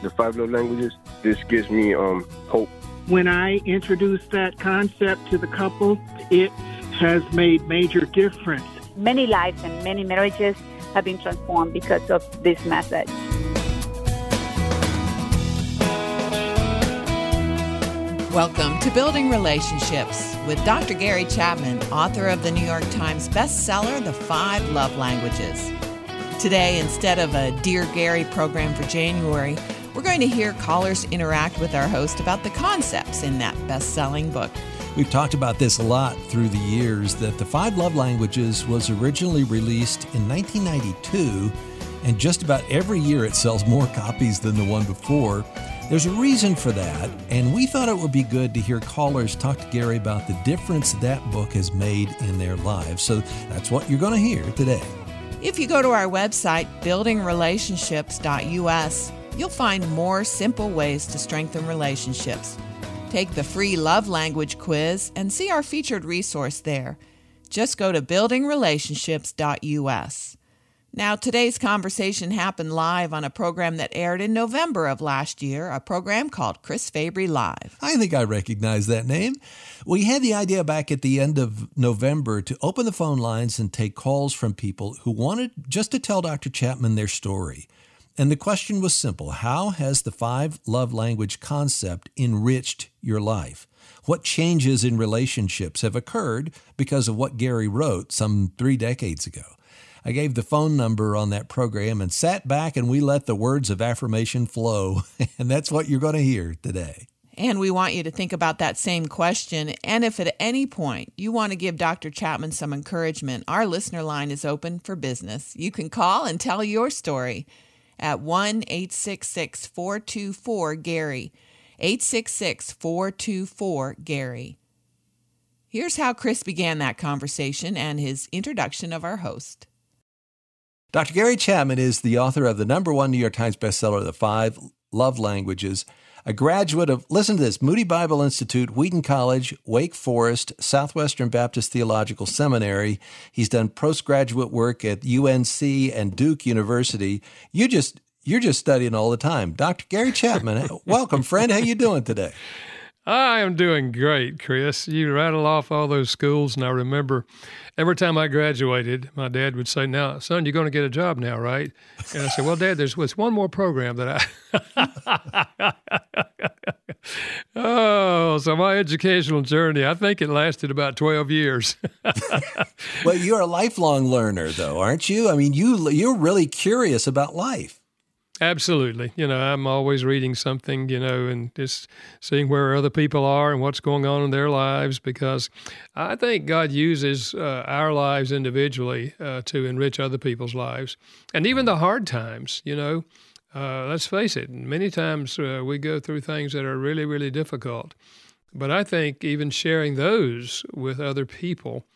The Five Love Languages, this gives me hope. When I introduced that concept to the couple, it has made major difference. Many lives and many marriages have been transformed because of this message. Welcome to Building Relationships with Dr. Gary Chapman, author of the New York Times bestseller, The Five Love Languages. Today, instead of a Dear Gary program for January, we're going to hear callers interact with our host about the concepts in that best-selling book. We've talked about this a lot through the years, that The Five Love Languages was originally released in 1992, and just about every year it sells more copies than the one before. There's a reason for that, and we thought it would be good to hear callers talk to Gary about the difference that book has made in their lives. So that's what you're going to hear today. If you go to our website, buildingrelationships.us, you'll find more simple ways to strengthen relationships. Take the free love language quiz and see our featured resource there. Just go to buildingrelationships.us. Now, today's conversation happened live on a program that aired in November of last year, a program called Chris Fabry Live. I think I recognize that name. We had the idea back at the end of November to open the phone lines and take calls from people who wanted just to tell Dr. Chapman their story. And the question was simple. How has the Five Love Language concept enriched your life? What changes in relationships have occurred because of what Gary wrote some 3 decades ago? I gave the phone number on that program and sat back and we let the words of affirmation flow. And that's what you're going to hear today. And we want you to think about that same question. And if at any point you want to give Dr. Chapman some encouragement, our listener line is open for business. You can call and tell your story at 1-866-424-GARY, 866-424-GARY. Here's how Chris began that conversation and his introduction of our host. Dr. Gary Chapman is the author of the #1 New York Times bestseller, The Five Love Languages, a graduate of, listen to this, Moody Bible Institute, Wheaton College, Wake Forest, Southwestern Baptist Theological Seminary. He's done postgraduate work at UNC and Duke University. You're just studying all the time. Dr. Gary Chapman, welcome, friend. How you doing today? I am doing great, Chris. You rattle off all those schools, and I remember every time I graduated, my dad would say, now, son, you're going to get a job now, right? And I said, well, Dad, there's one more program that I... Oh, so my educational journey, I think it lasted about 12 years. Well, you're a lifelong learner, though, aren't you? I mean, you're really curious about life. Absolutely. You know, I'm always reading something, you know, and just seeing where other people are and what's going on in their lives, because I think God uses our lives individually to enrich other people's lives. And even the hard times, you know, let's face it, many times we go through things that are really, really difficult. But I think even sharing those with other people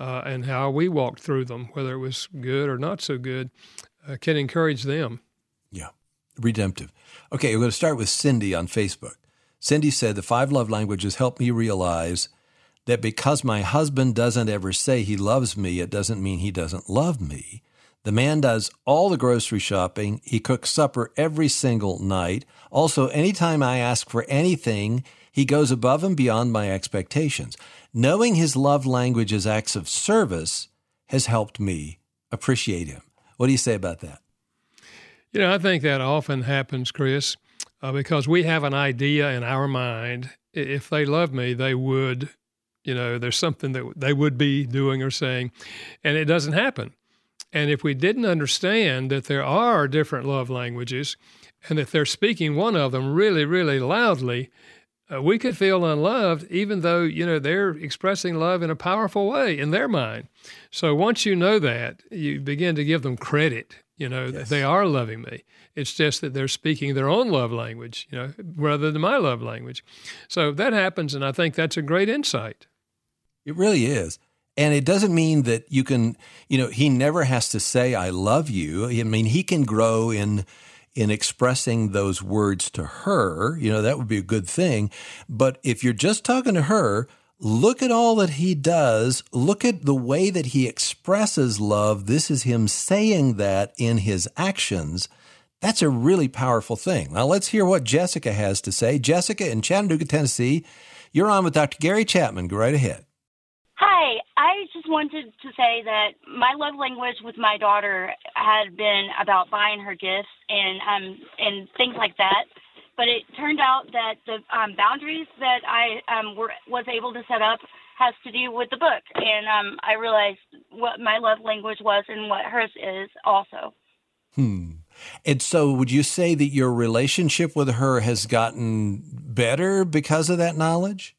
and how we walked through them, whether it was good or not so good, can encourage them. Yeah. Redemptive. Okay, we're going to start with Cindy on Facebook. Cindy said, the Five Love Languages helped me realize that because my husband doesn't ever say he loves me, it doesn't mean he doesn't love me. The man does all the grocery shopping. He cooks supper every single night. Also, anytime I ask for anything, he goes above and beyond my expectations. Knowing his love language as acts of service has helped me appreciate him. What do you say about that? You know, I think that often happens, Chris, because we have an idea in our mind. If they love me, they would, you know, there's something that they would be doing or saying, and it doesn't happen. And if we didn't understand that there are different love languages and that they're speaking one of them really, really loudly, we could feel unloved, even though, you know, they're expressing love in a powerful way in their mind. So once you know that, you begin to give them credit. You know, yes, they are loving me. It's just that they're speaking their own love language, you know, rather than my love language. So that happens, and I think that's a great insight. It really is. And it doesn't mean that you can, you know, he never has to say, I love you. I mean, he can grow in expressing those words to her. You know, that would be a good thing. But if you're just talking to her, look at all that he does. Look at the way that he expresses love. This is him saying that in his actions. That's a really powerful thing. Now let's hear what Jessica has to say. Jessica in Chattanooga, Tennessee, you're on with Dr. Gary Chapman. Go right ahead. Hi, I just wanted to say that my love language with my daughter had been about buying her gifts and things like that. But it turned out that the boundaries that I was able to set up has to do with the book. And I realized what my love language was and what hers is also. And so would you say that your relationship with her has gotten better because of that knowledge?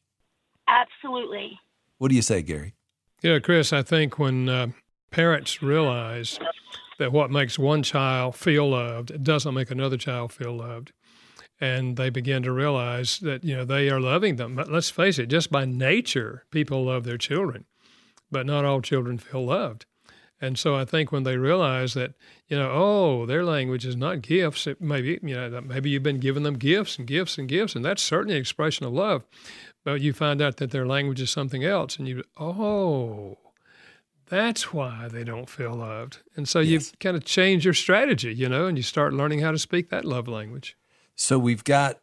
Absolutely. What do you say, Gary? Yeah, Chris, I think when parents realize that what makes one child feel loved, it doesn't make another child feel loved. And they begin to realize that, you know, they are loving them. But let's face it, just by nature, people love their children, but not all children feel loved. And so I think when they realize that, you know, oh, their language is not gifts, it maybe, you know, maybe you've been giving them gifts and gifts and gifts, and that's certainly an expression of love. But you find out that their language is something else, and you, oh, that's why they don't feel loved. And so yes, you kind of change your strategy, you know, and you start learning how to speak that love language. So we've got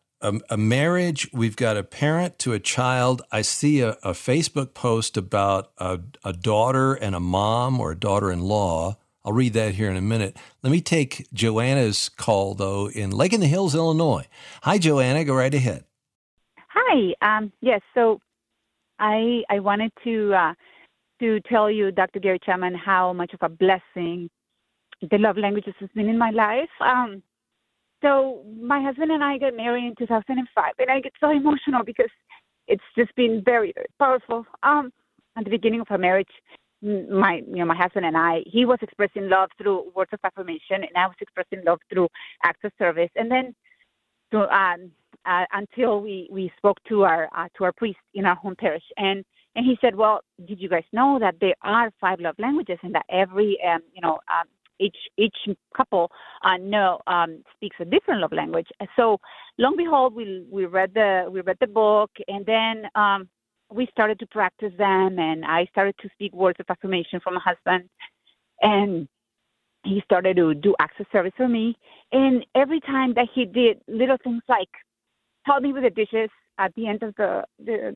a marriage, we've got a parent to a child. I see a Facebook post about a daughter and a mom or a daughter-in-law. I'll read that here in a minute. Let me take Joanna's call, though, in Lake in the Hills, Illinois. Hi, Joanna. Go right ahead. Hi. Yes, so I wanted to tell you, Dr. Gary Chapman, how much of a blessing the love languages has been in my life. So my husband and I got married in 2005, and I get so emotional because it's just been very, very powerful. At the beginning of our marriage, my husband and I, he was expressing love through words of affirmation, and I was expressing love through acts of service. And then until we spoke to our priest in our home parish, and he said, "Well, did you guys know that there are 5 love languages, and that every each couple speaks a different love language?" So, lo and behold, we read the book, and then we started to practice them. And I started to speak words of affirmation for my husband, and he started to do acts of service for me. And every time that he did little things like help me with the dishes at the end of the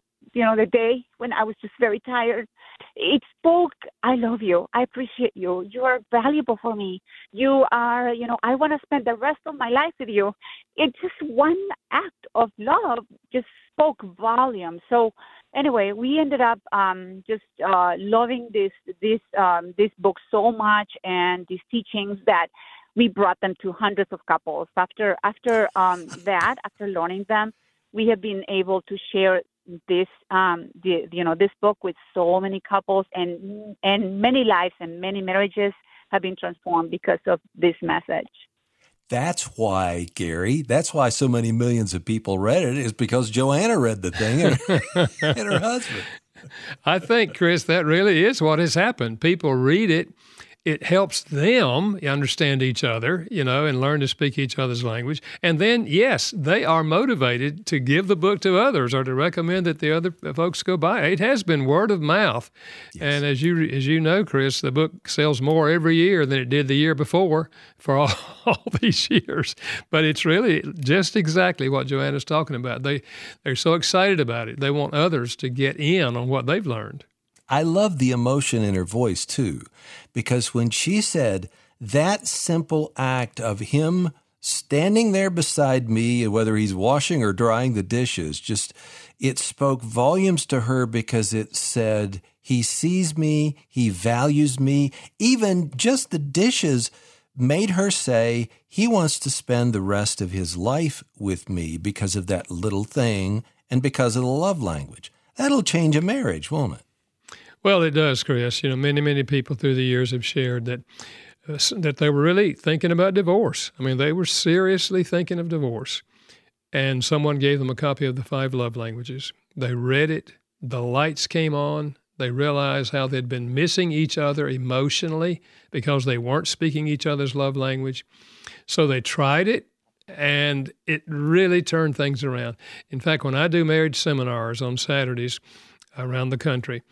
day when I was just very tired, it spoke, "I love you. I appreciate you. You are valuable for me. You are, I want to spend the rest of my life with you." It just one act of love just spoke volume. So anyway, we ended up just loving this book so much and these teachings that we brought them to hundreds of couples. After learning them, we have been able to share this book with so many couples, and many lives and many marriages have been transformed because of this message. That's why, Gary, that's why so many millions of people read it, is because Joanna read the thing and her husband. I think, Chris, that really is what has happened. People read it. It helps them understand each other, and learn to speak each other's language. And then, yes, they are motivated to give the book to others or to recommend that the other folks go buy it. It has been word of mouth. Yes. And as you know, Chris, the book sells more every year than it did the year before for all these years. But it's really just exactly what Joanna's talking about. They're so excited about it. They want others to get in on what they've learned. I love the emotion in her voice, too, because when she said that simple act of him standing there beside me, whether he's washing or drying the dishes, just it spoke volumes to her because it said he sees me, he values me. Even just the dishes made her say he wants to spend the rest of his life with me because of that little thing and because of the love language. That'll change a marriage, won't it? Well, it does, Chris. Many, many people through the years have shared that they were really thinking about divorce. I mean, they were seriously thinking of divorce. And someone gave them a copy of The 5 Love Languages. They read it. The lights came on. They realized how they'd been missing each other emotionally because they weren't speaking each other's love language. So they tried it, and it really turned things around. In fact, when I do marriage seminars on Saturdays around the country,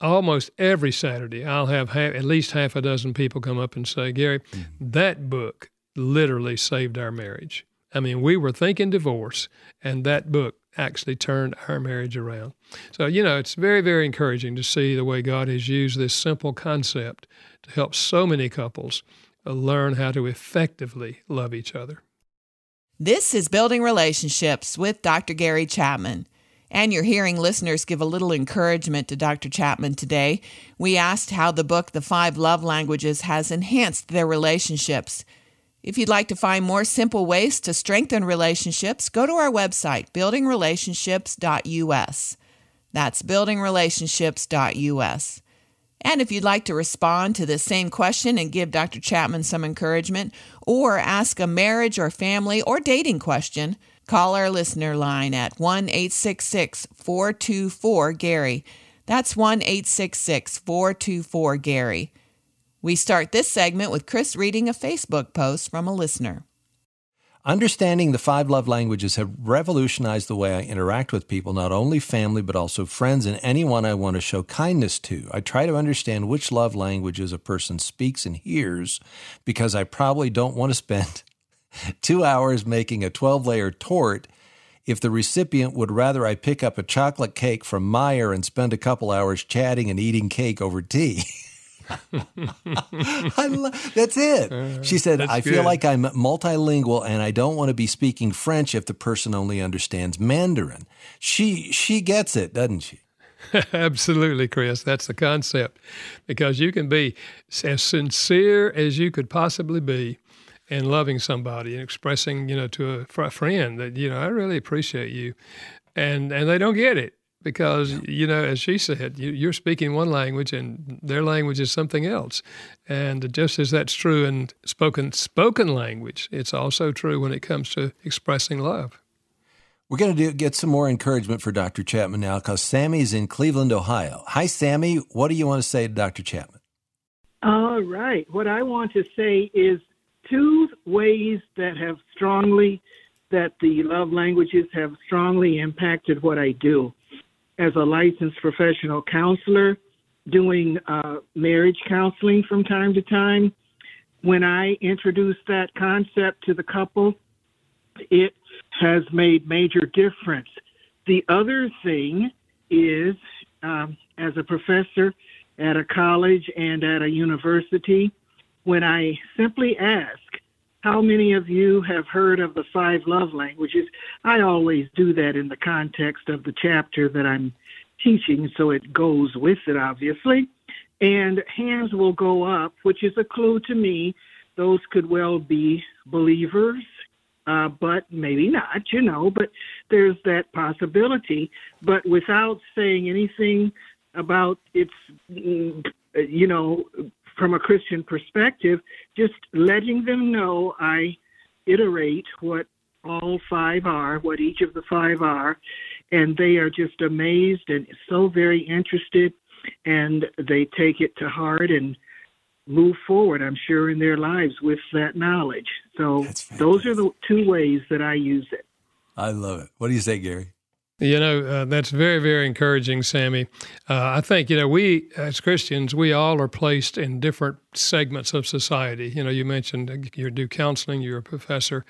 almost every Saturday, I'll have at least half a dozen people come up and say, "Gary, that book, literally saved our marriage. I mean, we were thinking divorce, and that book actually turned our marriage around. So, you know, it's very, very encouraging to see the way God has used this simple concept to help so many couples learn how to effectively love each other. This is Building Relationships with Dr. Gary Chapman. And you're hearing listeners give a little encouragement to Dr. Chapman today. We asked how the book, The Five Love Languages, has enhanced their relationships. If you'd like to find more simple ways to strengthen relationships, go to our website, buildingrelationships.us. That's buildingrelationships.us. And if you'd like to respond to this same question and give Dr. Chapman some encouragement, or ask a marriage or family or dating question, call our listener line at 1-866-424-GARY. That's 1-866-424-GARY. We start this segment with Chris reading a Facebook post from a listener. Understanding the five love languages have revolutionized the way I interact with people, not only family, but also friends and anyone I want to show kindness to. I try to understand which love languages a person speaks and hears, because I probably don't want to spend 2 hours making a 12-layer tort if the recipient would rather I pick up a chocolate cake from Meijer and spend a couple hours chatting and eating cake over tea. That's it. She said, I feel like I'm multilingual and I don't want to be speaking French if the person only understands Mandarin. She gets it, doesn't she? Absolutely, Chris. That's the concept. Because you can be as sincere as you could possibly be in loving somebody and expressing, you know, to a friend that, you know, I really appreciate you. And they don't get it. Because, you know, as she said, you're speaking one language and their language is something else. And just as that's true in spoken language, it's also true when it comes to expressing love. We're going to get some more encouragement for Dr. Chapman now, because Sammy's in Cleveland, Ohio. Hi, Sammy. What do you want to say to Dr. Chapman? All right. What I want to say is two ways that the love languages have strongly impacted what I do. As a licensed professional counselor, doing marriage counseling from time to time, when I introduced that concept to the couple, it has made major difference. The other thing is, as a professor at a college and at a university, when I simply ask, how many of you have heard of the five love languages? I always do that in the context of the chapter that I'm teaching, so it goes with it, obviously. And hands will go up, which is a clue to me. Those could well be believers, but maybe not, you know, but there's that possibility. But without saying anything about its, you know, from a Christian perspective, just letting them know I iterate what all five are, what each of the five are, and they are just amazed and so very interested, and they take it to heart and move forward, I'm sure, in their lives with that knowledge. So those are the two ways that I use it. I love it. What do you say, Gary? You know, that's very, very encouraging, Sammy. I think, you know, we as Christians, we all are placed in different segments of society. You know, you mentioned you do counseling, you're a professor,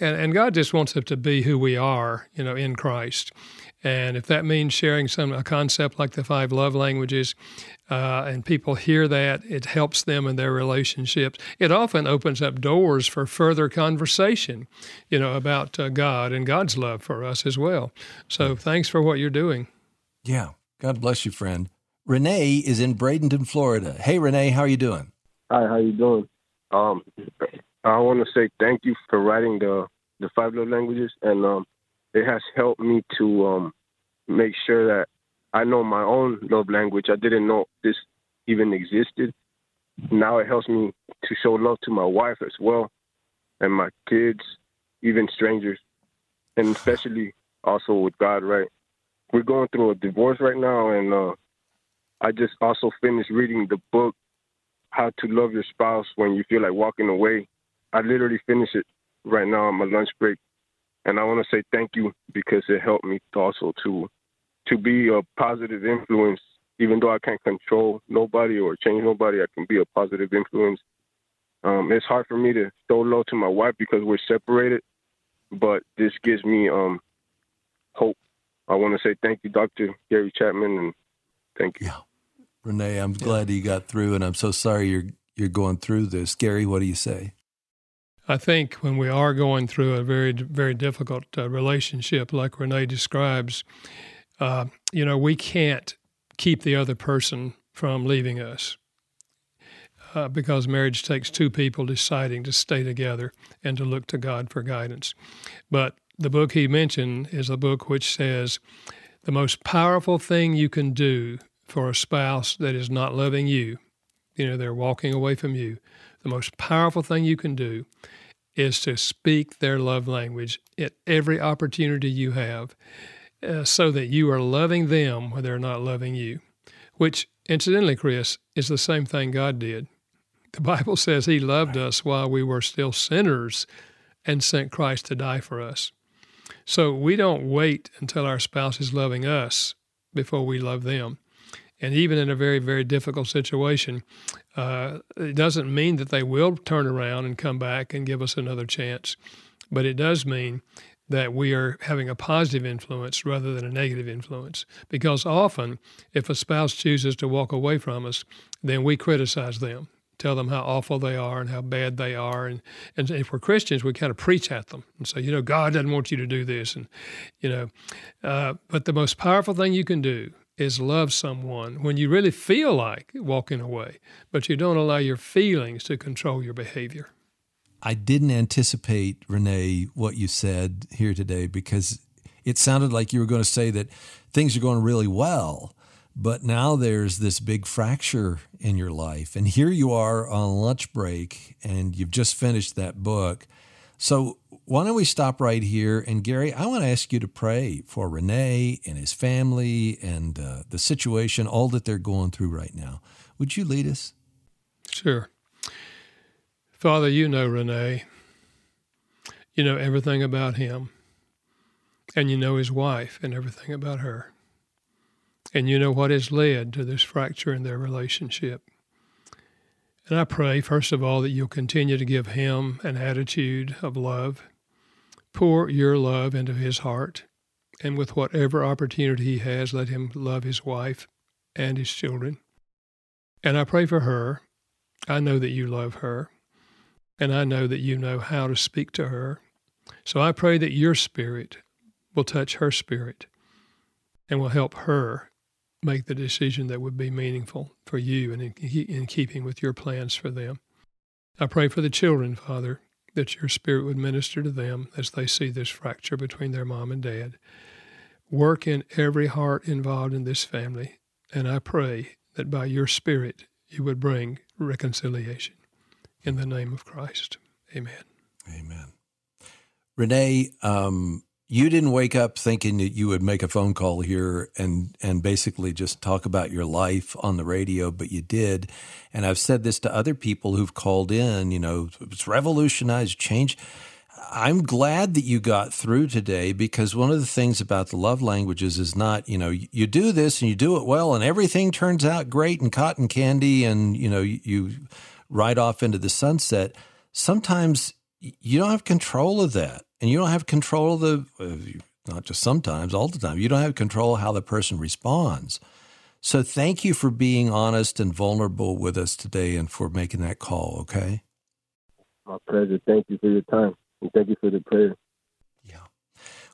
and God just wants us to be who we are, you know, in Christ. And if that means sharing a concept like the five love languages, and people hear that, it helps them in their relationships. It often opens up doors for further conversation, you know, about God and God's love for us as well. So thanks for what you're doing. Yeah. God bless you, friend. Renee is in Bradenton, Florida. Hey, Renee, how are you doing? Hi, how you doing? I want to say thank you for writing the five love languages, and it has helped me to make sure that I know my own love language. I didn't know this even existed. Now it helps me to show love to my wife as well, and my kids, even strangers, and especially also with God, right? We're going through a divorce right now, and I just also finished reading the book, How to Love Your Spouse When You Feel Like Walking Away. I literally finished it right now on my lunch break. And I want to say thank you, because it helped me also to be a positive influence. Even though I can't control nobody or change nobody, I can be a positive influence It's hard for me to throw love to my wife because we're separated, but this gives me hope. I want to say thank you, Dr. Gary Chapman, and thank you. Yeah. Renee, I'm glad you got through, and I'm so sorry you're going through this. Gary, what do you say? I think when we are going through a very, very difficult relationship like Renee describes, we can't keep the other person from leaving us because marriage takes two people deciding to stay together and to look to God for guidance. But the book he mentioned is a book which says the most powerful thing you can do for a spouse that is not loving you, they're walking away from you, the most powerful thing you can do is to speak their love language at every opportunity you have so that you are loving them when they're not loving you, which, incidentally, Chris, is the same thing God did. The Bible says he loved us while we were still sinners and sent Christ to die for us. So we don't wait until our spouse is loving us before we love them. And even in a very, very difficult situation, it doesn't mean that they will turn around and come back and give us another chance. But it does mean that we are having a positive influence rather than a negative influence. Because often, if a spouse chooses to walk away from us, then we criticize them, tell them how awful they are and how bad they are. And if we're Christians, we kind of preach at them and say, God doesn't want you to do this. But the most powerful thing you can do is love someone when you really feel like walking away, but you don't allow your feelings to control your behavior. I didn't anticipate, Renee, what you said here today, because it sounded like you were going to say that things are going really well, but now there's this big fracture in your life. And here you are on lunch break, and you've just finished that book. So why don't we stop right here? And Gary, I want to ask you to pray for Renee and his family and the situation, all that they're going through right now. Would you lead us? Sure. Father, you know Renee. You know everything about him. And you know his wife and everything about her. And you know what has led to this fracture in their relationship. And I pray, first of all, that you'll continue to give him an attitude of love. Pour your love into his heart, and with whatever opportunity he has, let him love his wife and his children. And I pray for her. I know that you love her, and I know that you know how to speak to her. So I pray that your spirit will touch her spirit and will help her make the decision that would be meaningful for you and in keeping with your plans for them. I pray for the children, Father, that your spirit would minister to them as they see this fracture between their mom and dad. Work in every heart involved in this family, and I pray that by your spirit you would bring reconciliation. In the name of Christ, amen. Amen. Renee, you didn't wake up thinking that you would make a phone call here and basically just talk about your life on the radio, but you did. And I've said this to other people who've called in, it's revolutionized, changed. I'm glad that you got through today, because one of the things about the love languages is not, you do this and you do it well and everything turns out great and cotton candy and, you ride off into the sunset. Sometimes you don't have control of that. And you don't have control of not just sometimes, all the time. You don't have control of how the person responds. So thank you for being honest and vulnerable with us today and for making that call, okay? My pleasure. Thank you for your time. And thank you for the prayer. Yeah.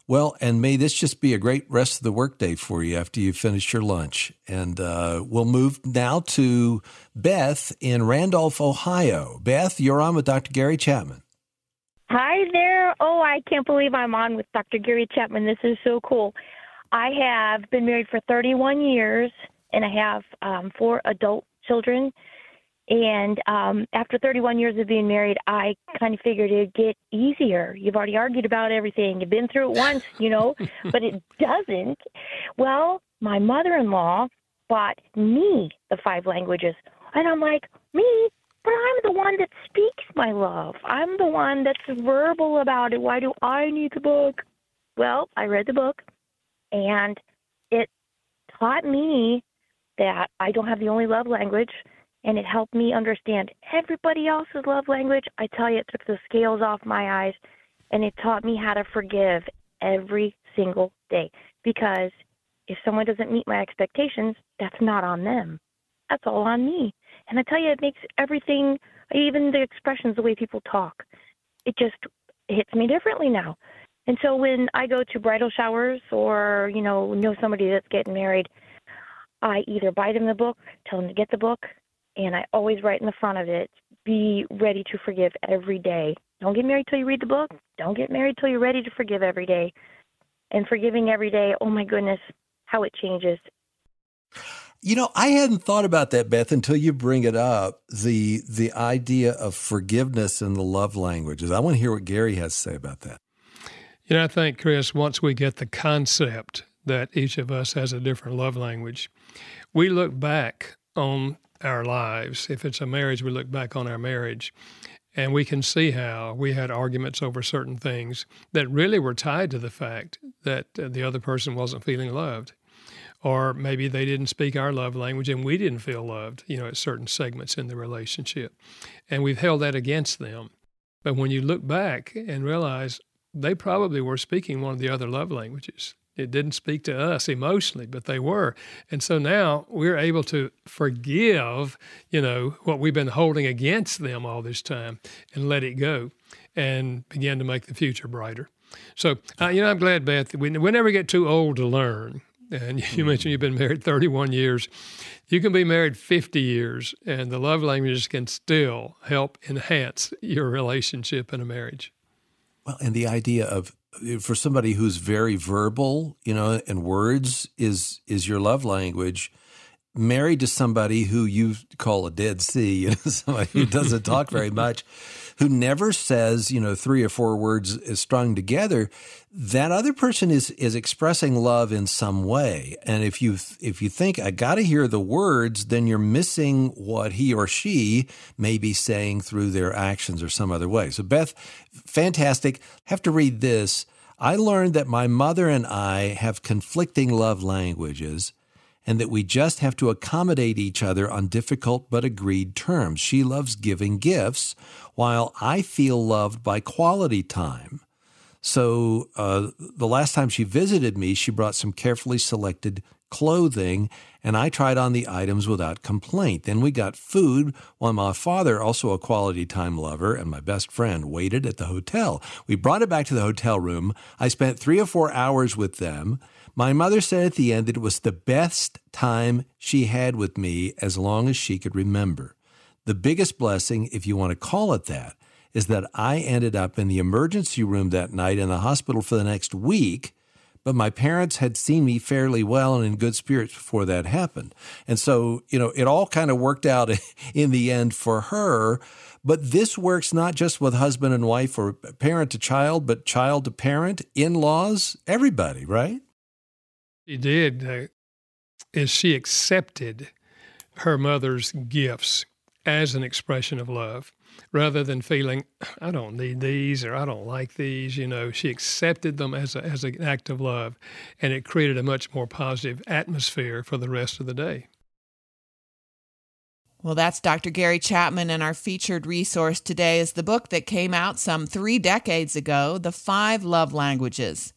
Well, and may this just be a great rest of the workday for you after you finish your lunch. And we'll move now to Beth in Randolph, Ohio. Beth, you're on with Dr. Gary Chapman. Hi there. Oh, I can't believe I'm on with Dr. Gary Chapman. This is so cool. I have been married for 31 years, and I have 4 adult children. And after 31 years of being married, I kind of figured it'd get easier. You've already argued about everything. You've been through it once, but it doesn't. Well, my mother-in-law bought me the 5 languages, and I'm like, me? But I'm the one that speaks my love. I'm the one that's verbal about it. Why do I need the book? Well, I read the book, and it taught me that I don't have the only love language, and it helped me understand everybody else's love language. I tell you, it took the scales off my eyes, and it taught me how to forgive every single day, because if someone doesn't meet my expectations, that's not on them. That's all on me. And I tell you, it makes everything, even the expressions, the way people talk, it just hits me differently now. And so when I go to bridal showers or, you know somebody that's getting married, I either buy them the book, tell them to get the book, and I always write in the front of it, be ready to forgive every day. Don't get married till you read the book. Don't get married till you're ready to forgive every day. And forgiving every day, oh my goodness, how it changes. You know, I hadn't thought about that, Beth, until you bring it up, the idea of forgiveness in the love languages. I want to hear what Gary has to say about that. You know, I think, Chris, once we get the concept that each of us has a different love language, we look back on our lives. If it's a marriage, we look back on our marriage, and we can see how we had arguments over certain things that really were tied to the fact that the other person wasn't feeling loved. Or maybe they didn't speak our love language and we didn't feel loved, you know, at certain segments in the relationship. And we've held that against them. But when you look back and realize they probably were speaking one of the other love languages, it didn't speak to us emotionally, but they were. And so now we're able to forgive, you know, what we've been holding against them all this time and let it go and begin to make the future brighter. So, you know, I'm glad, Beth, we never get too old to learn. And you mentioned you've been married 31 years. You can be married 50 years, and the love languages can still help enhance your relationship in a marriage. Well, and the idea of, for somebody who's very verbal, you know, and words is your love language, married to somebody who you call a dead sea, you know, somebody who doesn't talk very much, who never says, you know, 3 or 4 words strung together, that other person is expressing love in some way. And if you think, I got to hear the words, then you're missing what he or she may be saying through their actions or some other way. So Beth, fantastic. Have to read this. I learned that my mother and I have conflicting love languages, and that we just have to accommodate each other on difficult but agreed terms. She loves giving gifts, while I feel loved by quality time. So the last time she visited me, she brought some carefully selected clothing, and I tried on the items without complaint. Then we got food, while my father, also a quality time lover, and my best friend waited at the hotel. We brought it back to the hotel room. I spent 3 or 4 hours with them. My mother said at the end that it was the best time she had with me as long as she could remember. The biggest blessing, if you want to call it that, is that I ended up in the emergency room that night in the hospital for the next week, but my parents had seen me fairly well and in good spirits before that happened. And so, you know, it all kind of worked out in the end for her. But this works not just with husband and wife or parent to child, but child to parent, in-laws, everybody, right? She did, is she accepted her mother's gifts as an expression of love rather than feeling, I don't need these or I don't like these, you know. She accepted them as an act of love, and it created a much more positive atmosphere for the rest of the day. Well, that's Dr. Gary Chapman, and our featured resource today is the book that came out some 3 decades ago, The 5 Love Languages.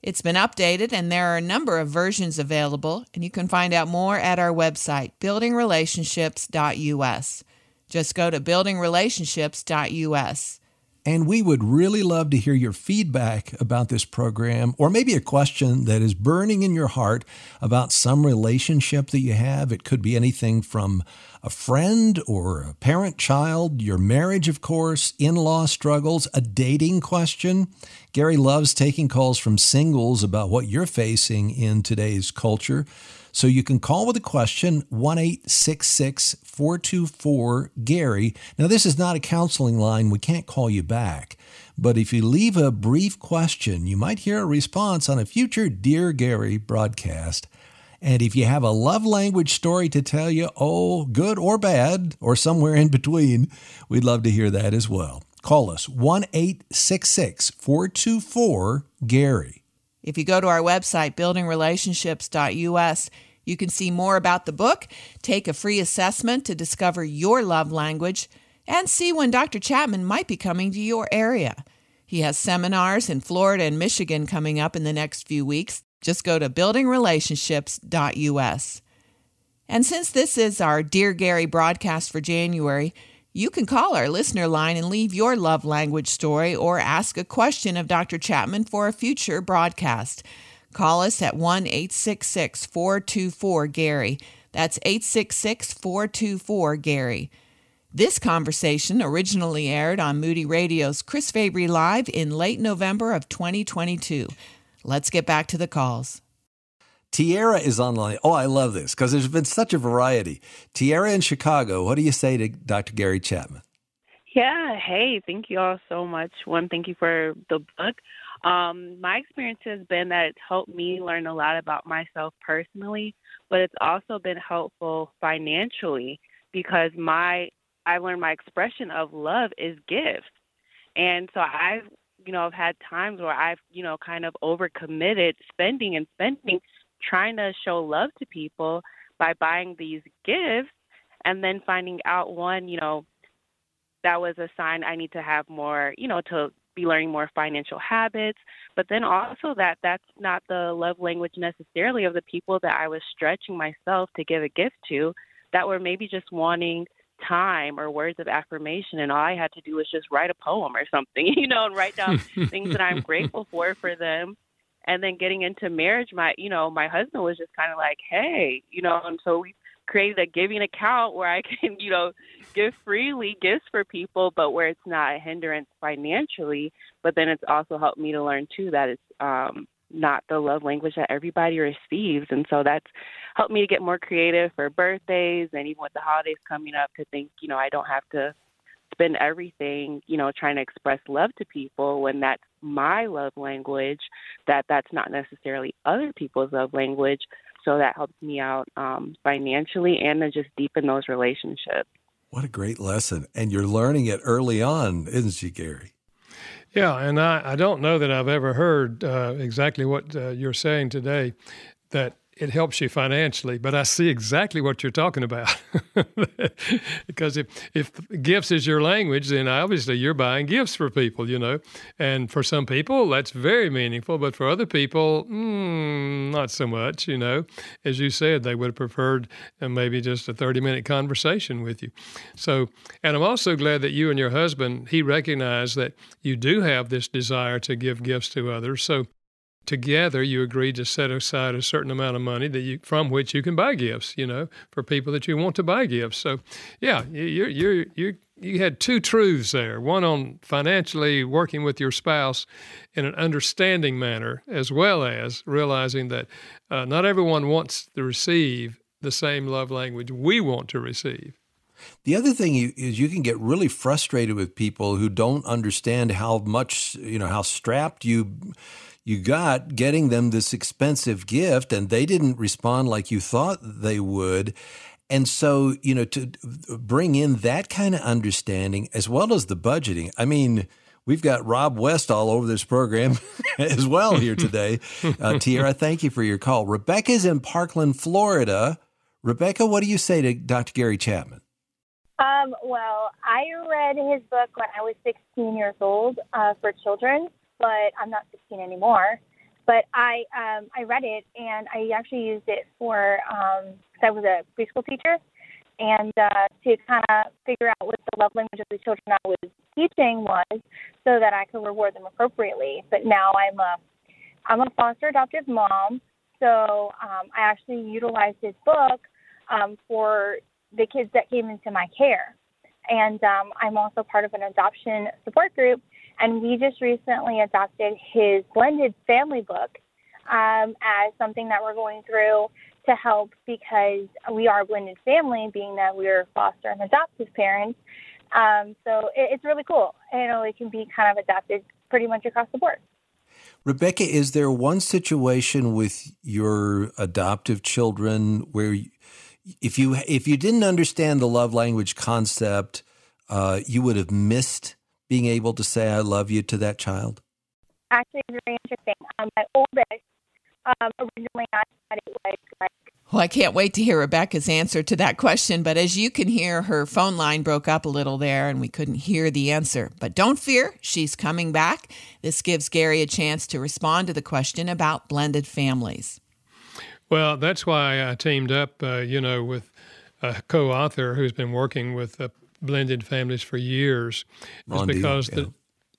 It's been updated, and there are a number of versions available, and you can find out more at our website, buildingrelationships.us. Just go to buildingrelationships.us. And we would really love to hear your feedback about this program, or maybe a question that is burning in your heart about some relationship that you have. It could be anything from a friend or a parent-child, your marriage, of course, in-law struggles, a dating question. Gary loves taking calls from singles about what you're facing in today's culture. So you can call with a question, 1-866-424-GARY. Now, this is not a counseling line. We can't call you back. But if you leave a brief question, you might hear a response on a future Dear Gary broadcast. And if you have a love language story to tell you, oh, good or bad, or somewhere in between, we'd love to hear that as well. Call us, 1-866-424-GARY. If you go to our website, buildingrelationships.us, You can see more about the book, take a free assessment to discover your love language, and see when Dr. Chapman might be coming to your area. He has seminars in Florida and Michigan coming up in the next few weeks. Just go to buildingrelationships.us. And since this is our Dear Gary broadcast for January, you can call our listener line and leave your love language story or ask a question of Dr. Chapman for a future broadcast. Call us at 1-866-424-GARY. That's 866-424-GARY. This conversation originally aired on Moody Radio's Chris Fabry Live in late November of 2022. Let's get back to the calls. Tierra is online. Oh, I love this because there's been such a variety. Tierra in Chicago, what do you say to Dr. Gary Chapman? Yeah, hey, thank you all so much. One, thank you for the book. My experience has been that it's helped me learn a lot about myself personally, but it's also been helpful financially because I learned my expression of love is gift. And so I've had times where I've, kind of overcommitted spending, trying to show love to people by buying these gifts and then finding out that was a sign I need to have more, to be learning more financial habits. But then also that's not the love language necessarily of the people that I was stretching myself to give a gift to, that were maybe just wanting time or words of affirmation, and all I had to do was just write a poem or something, and write down things that I'm grateful for them. And then getting into marriage, my husband was just kind of like, hey, and so we created a giving account where I can, give freely gifts for people, but where it's not a hindrance financially. But then it's also helped me to learn too that it's not the love language that everybody receives. And so that's helped me to get more creative for birthdays and even with the holidays coming up to think, I don't have to spend everything, trying to express love to people when that's my love language, that's not necessarily other people's love language. So that helps me out financially and to just deepen those relationships. What a great lesson. And you're learning it early on, isn't she, Gary? Yeah, and I don't know that I've ever heard exactly what you're saying today, that it helps you financially, but I see exactly what you're talking about. Because if gifts is your language, then obviously you're buying gifts for people, And for some people, that's very meaningful, but for other people, not so much, As you said, they would have preferred maybe just a 30-minute conversation with you. So, and I'm also glad that you and your husband, he recognized that you do have this desire to give gifts to others. So together, you agreed to set aside a certain amount of money from which you can buy gifts, for people that you want to buy gifts. So, yeah, you had two truths there, one on financially working with your spouse in an understanding manner, as well as realizing that not everyone wants to receive the same love language we want to receive. The other thing is you can get really frustrated with people who don't understand how much, how strapped you got getting them this expensive gift, and they didn't respond like you thought they would. And so, to bring in that kind of understanding as well as the budgeting. I mean, we've got Rob West all over this program as well here today. Tierra, thank you for your call. Rebecca's in Parkland, Florida. Rebecca, what do you say to Dr. Gary Chapman? Well, I read his book when I was 16 years old for children. But I'm not 16 anymore. But I read it, and I actually used it for because I was a preschool teacher, and to kind of figure out what the love language of the children I was teaching was, so that I could reward them appropriately. But now I'm a foster adoptive mom, so I actually utilized his book for the kids that came into my care, and I'm also part of an adoption support group. And we just recently adopted his blended family book as something that we're going through to help because we are a blended family, being that we're foster and adoptive parents. So it's really cool. It can be kind of adapted pretty much across the board. Rebecca, is there one situation with your adoptive children where if you didn't understand the love language concept, you would have missed being able to say I love you to that child? Actually, it's very interesting. My oldest, originally I thought it was like Well, I can't wait to hear Rebecca's answer to that question, but as you can hear, her phone line broke up a little there and we couldn't hear the answer. But don't fear, she's coming back. This gives Gary a chance to respond to the question about blended families. Well, that's why I teamed up, with a co-author who's been working with blended families for years. Ron Deal, because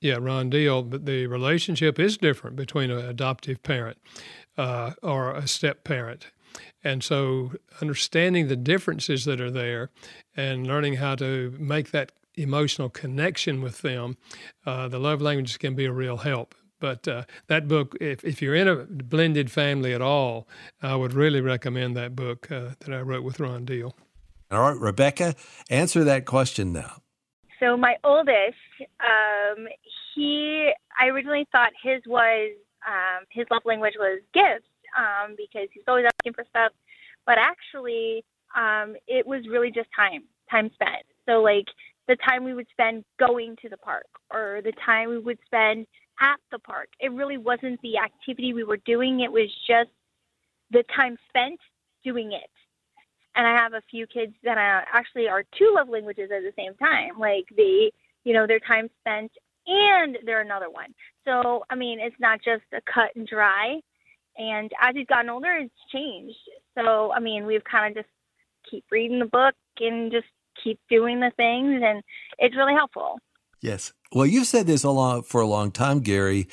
Ron Deal, but the relationship is different between an adoptive parent or a step-parent. And so understanding the differences that are there and learning how to make that emotional connection with them, the love languages can be a real help. But that book, if you're in a blended family at all, I would really recommend that book that I wrote with Ron Deal. All right, Rebecca, answer that question now. So my oldest, I originally thought his love language was gifts. Because he's always asking for stuff, but actually it was really just time spent. So like the time we would spend going to the park or the time we would spend at the park, it really wasn't the activity we were doing. It was just the time spent doing it. And I have a few kids that actually are two love languages at the same time. Like their time spent and they're another one. So, I mean, it's not just a cut and dry. And as he's gotten older, it's changed. So, I mean, we've kind of just keep reading the book and just keep doing the things, and it's really helpful. Yes. Well, you've said this for a long time, Gary,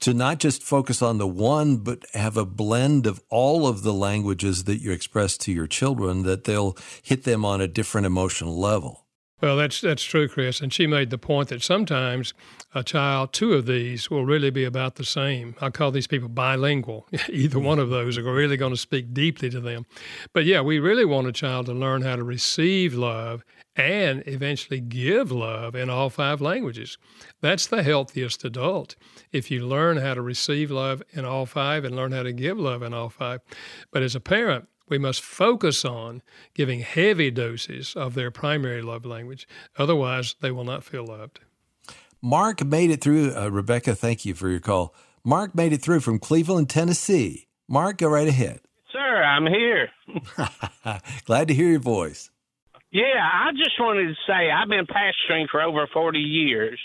to not just focus on the one, but have a blend of all of the languages that you express to your children, that they'll hit them on a different emotional level. Well, that's true, Chris, and she made the point that sometimes a child, two of these, will really be about the same. I call these people bilingual. Either one of those are really going to speak deeply to them. But, yeah, we really want a child to learn how to receive love and eventually give love in all five languages. That's the healthiest adult, if you learn how to receive love in all five and learn how to give love in all five. But as a parent, we must focus on giving heavy doses of their primary love language. Otherwise, they will not feel loved. Mark made it through. Rebecca, thank you for your call. Mark made it through from Cleveland, Tennessee. Mark, go right ahead. Sir, I'm here. Glad to hear your voice. Yeah, I just wanted to say I've been pastoring for over 40 years.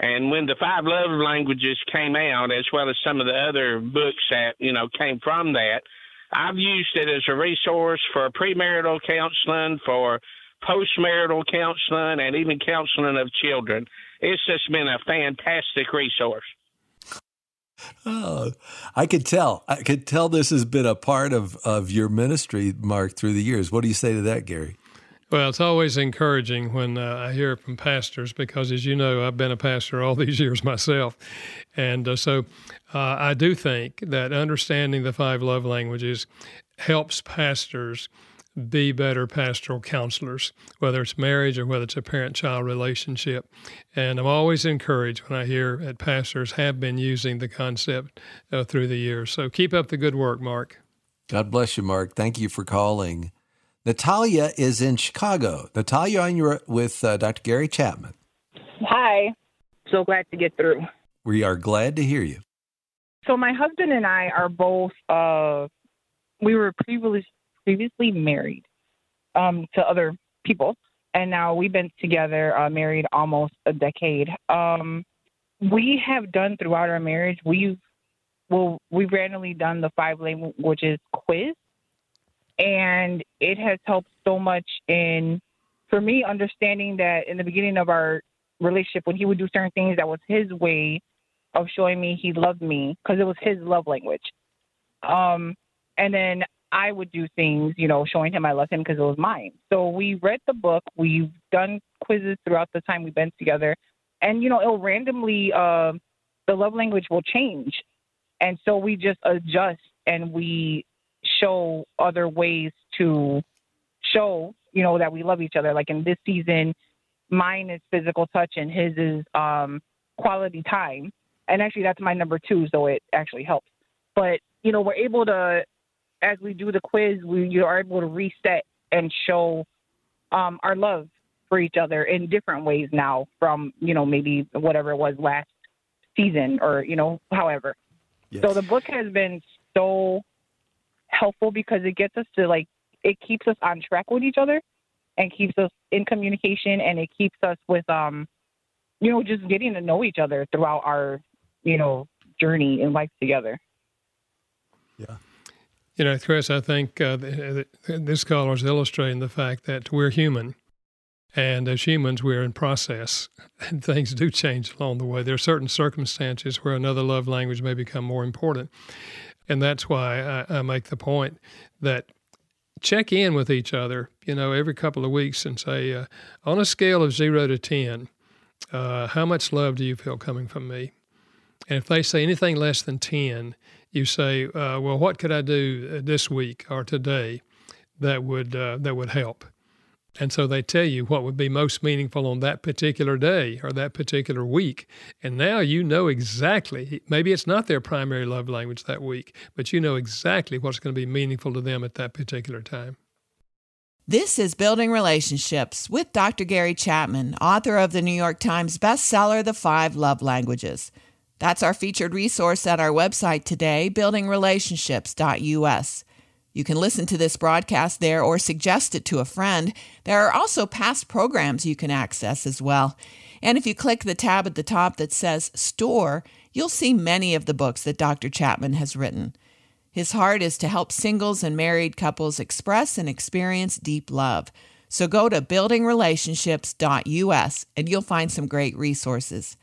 And when the Five Love Languages came out, as well as some of the other books that, came from that, I've used it as a resource for premarital counseling, for postmarital counseling, and even counseling of children. It's just been a fantastic resource. Oh, I could tell. This has been a part of your ministry, Mark, through the years. What do you say to that, Gary? Well, it's always encouraging when I hear from pastors because, as you know, I've been a pastor all these years myself. And so I do think that understanding the five love languages helps pastors be better pastoral counselors, whether it's marriage or whether it's a parent-child relationship. And I'm always encouraged when I hear that pastors have been using the concept through the years. So keep up the good work, Mark. God bless you, Mark. Thank you for calling. Natalia is in Chicago. Natalia, you're with Dr. Gary Chapman. Hi. So glad to get through. We are glad to hear you. So my husband and I are both, we were previously married to other people, and now we've been together, married almost a decade. We have done throughout our marriage, we've randomly done the five languages quiz. And it has helped so much in, for me, understanding that in the beginning of our relationship, when he would do certain things, that was his way of showing me he loved me because it was his love language. And then I would do things, showing him I loved him because it was mine. So we read the book. We've done quizzes throughout the time we've been together. And, it'll randomly, the love language will change. And so we just adjust and we show other ways to show, that we love each other. Like in this season, mine is physical touch and his is quality time. And actually that's my number two, so it actually helps. But, we're able to, as we do the quiz, we are able to reset and show our love for each other in different ways now from, maybe whatever it was last season or, however. Yes. So the book has been so helpful because it gets us to it keeps us on track with each other and keeps us in communication, and it keeps us with, just getting to know each other throughout our, journey in life together. Yeah. Chris, I think this caller is illustrating the fact that we're human. And as humans, we're in process, and things do change along the way. There are certain circumstances where another love language may become more important. And that's why I make the point that check in with each other, every couple of weeks and say, on a scale of 0 to 10, how much love do you feel coming from me? And if they say anything less than 10, you say, well, what could I do this week or today that would help? And so they tell you what would be most meaningful on that particular day or that particular week. And now you know exactly, maybe it's not their primary love language that week, but you know exactly what's going to be meaningful to them at that particular time. This is Building Relationships with Dr. Gary Chapman, author of the New York Times bestseller, The Five Love Languages. That's our featured resource at our website today, buildingrelationships.us. You can listen to this broadcast there or suggest it to a friend. There are also past programs you can access as well. And if you click the tab at the top that says Store, you'll see many of the books that Dr. Chapman has written. His heart is to help singles and married couples express and experience deep love. So go to buildingrelationships.us and you'll find some great resources.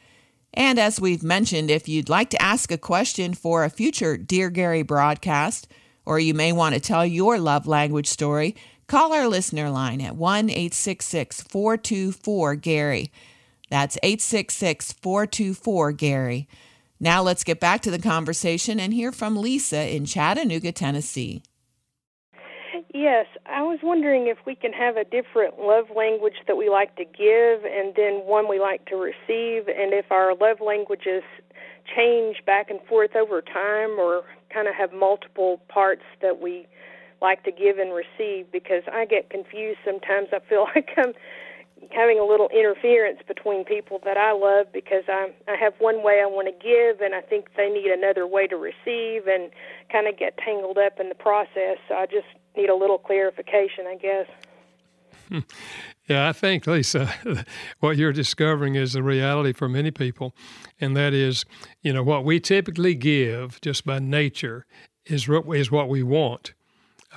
And as we've mentioned, if you'd like to ask a question for a future Dear Gary broadcast, or you may want to tell your love language story, call our listener line at 1-866-424-GARY. That's 866-424-GARY. Now let's get back to the conversation and hear from Lisa in Chattanooga, Tennessee. Yes, I was wondering if we can have a different love language that we like to give and then one we like to receive, and if our love languages change back and forth over time, or kind of have multiple parts that we like to give and receive, because I get confused sometimes. I feel like I'm having a little interference between people that I love, because I have one way I want to give and I think they need another way to receive, and kind of get tangled up in the process. So I just need a little clarification, I guess. Yeah, I think, Lisa, what you're discovering is the reality for many people, and that is, what we typically give just by nature is what we want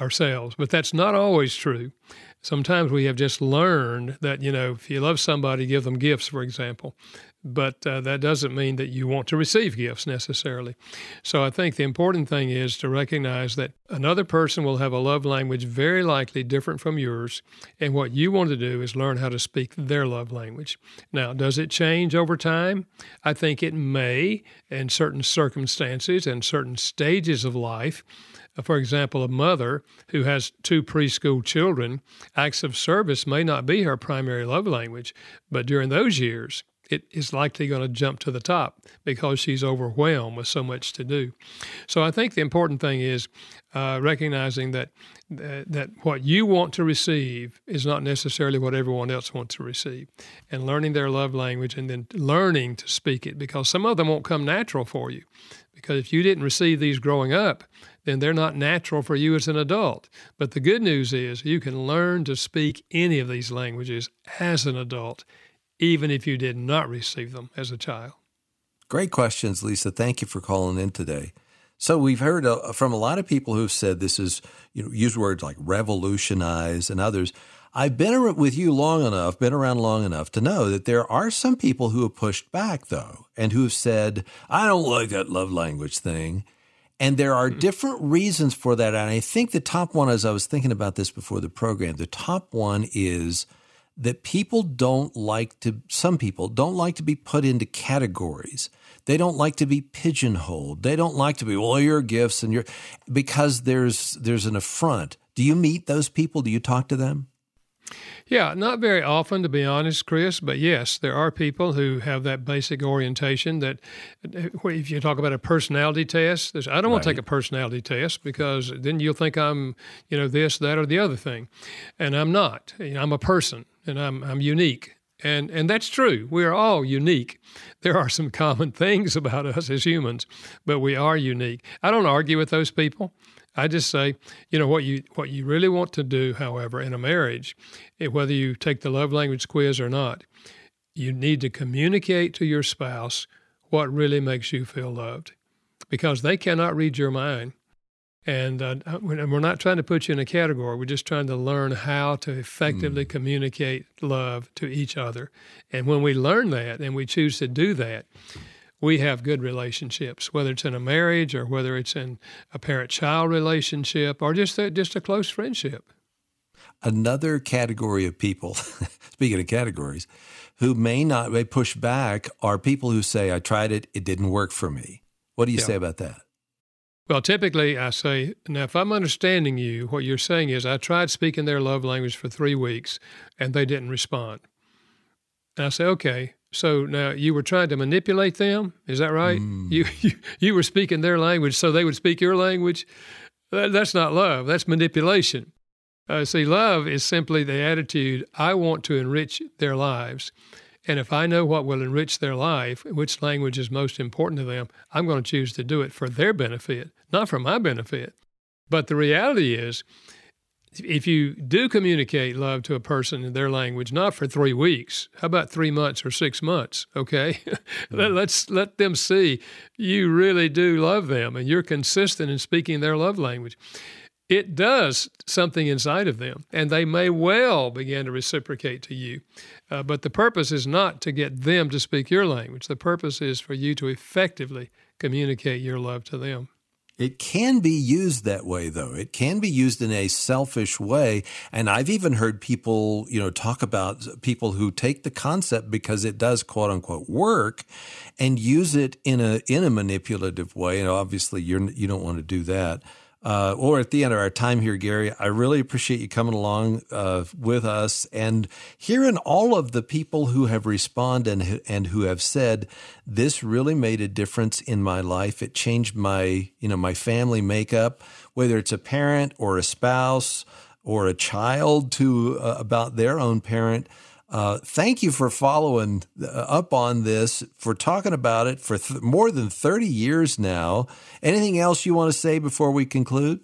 ourselves, but that's not always true. Sometimes we have just learned that, if you love somebody, give them gifts, for example, but that doesn't mean that you want to receive gifts necessarily. So I think the important thing is to recognize that another person will have a love language very likely different from yours, and what you want to do is learn how to speak their love language. Now, does it change over time? I think it may in certain circumstances and certain stages of life. For example, a mother who has 2 preschool children, acts of service may not be her primary love language, but during those years, it is likely going to jump to the top because she's overwhelmed with so much to do. So I think the important thing is recognizing that what you want to receive is not necessarily what everyone else wants to receive, and learning their love language and then learning to speak it, because some of them won't come natural for you. Because if you didn't receive these growing up, then they're not natural for you as an adult. But the good news is you can learn to speak any of these languages as an adult, even if you did not receive them as a child. Great questions, Lisa. Thank you for calling in today. So we've heard from a lot of people who've said this is, use words like revolutionize and others. I've been around long enough to know that there are some people who have pushed back, though, and who have said, I don't like that love language thing. And there are different reasons for that. And I think the top one, as I was thinking about this before the program, the top one is that some people don't like to be put into categories. They don't like to be pigeonholed. They don't like to be, well, your gifts and because there's an affront. Do you meet those people? Do you talk to them? Yeah, not very often, to be honest, Chris, but yes, there are people who have that basic orientation that if you talk about a personality test, I don't want to take a personality test because then you'll think I'm, this, that, or the other thing, and I'm not. I'm a person, and I'm unique. And that's true. We are all unique. There are some common things about us as humans, but we are unique. I don't argue with those people. I just say, you know, what you really want to do, however, in a marriage, whether you take the love language quiz or not, you need to communicate to your spouse what really makes you feel loved, because they cannot read your mind. And we're not trying to put you in a category. We're just trying to learn how to effectively communicate love to each other. And when we learn that and we choose to do that, we have good relationships, whether it's in a marriage or whether it's in a parent-child relationship or just a close friendship. Another category of people, speaking of categories, who may push back are people who say, I tried it, it didn't work for me. What do you say about that? Well, typically I say, now if I'm understanding you, what you're saying is I tried speaking their love language for 3 weeks and they didn't respond. And I say, okay, so now you were trying to manipulate them? Is that right? You were speaking their language so they would speak your language? That's not love. That's manipulation. See, love is simply the attitude, I want to enrich their lives. And if I know what will enrich their life, which language is most important to them, I'm going to choose to do it for their benefit, not for my benefit. But the reality is, if you do communicate love to a person in their language, not for 3 weeks, how about 3 months or 6 months, okay? Let them see you really do love them and you're consistent in speaking their love language. It does something inside of them, and they may well begin to reciprocate to you. But the purpose is not to get them to speak your language. The purpose is for you to effectively communicate your love to them. It can be used that way, though. It can be used in a selfish way. And I've even heard people, talk about people who take the concept because it does, quote unquote, work and use it in a manipulative way. And obviously you don't want to do that. Or at the end of our time here, Gary, I really appreciate you coming along with us and hearing all of the people who have responded and who have said, this really made a difference in my life. It changed my, my family makeup, whether it's a parent or a spouse or a child to about their own parent. Thank you for following up on this, for talking about it for more than 30 years now. Anything else you want to say before we conclude?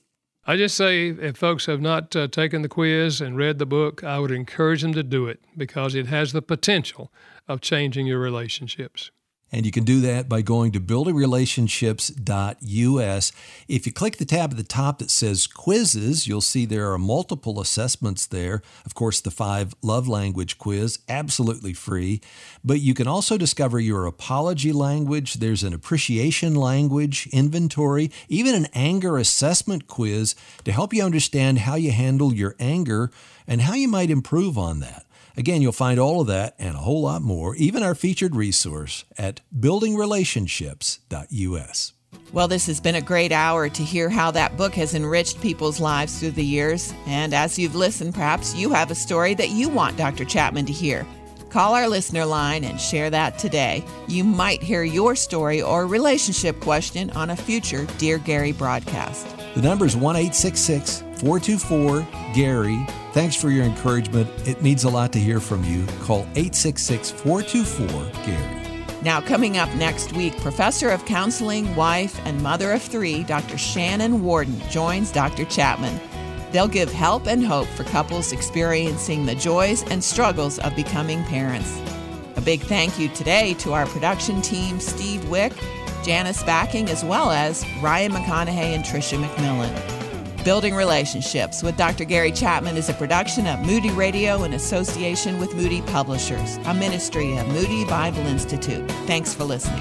I just say if folks have not taken the quiz and read the book, I would encourage them to do it because it has the potential of changing your relationships. And you can do that by going to buildingrelationships.us. If you click the tab at the top that says quizzes, you'll see there are multiple assessments there. Of course, the 5 love language quiz, absolutely free. But you can also discover your apology language. There's an appreciation language, inventory, even an anger assessment quiz to help you understand how you handle your anger and how you might improve on that. Again, you'll find all of that and a whole lot more, even our featured resource, at buildingrelationships.us. Well, this has been a great hour to hear how that book has enriched people's lives through the years. And as you've listened, perhaps you have a story that you want Dr. Chapman to hear. Call our listener line and share that today. You might hear your story or relationship question on a future Dear Gary broadcast. The number is 1-866-424-GARY. Thanks for your encouragement. It means a lot to hear from you. Call 866-424-GARY. Now, coming up next week, Professor of Counseling, wife, and mother of 3, Dr. Shannon Warden joins Dr. Chapman. They'll give help and hope for couples experiencing the joys and struggles of becoming parents. A big thank you today to our production team, Steve Wick, Janice Backing, as well as Ryan McConaughey and Tricia McMillan. Building Relationships with Dr. Gary Chapman is a production of Moody Radio in association with Moody Publishers, a ministry of Moody Bible Institute. Thanks for listening.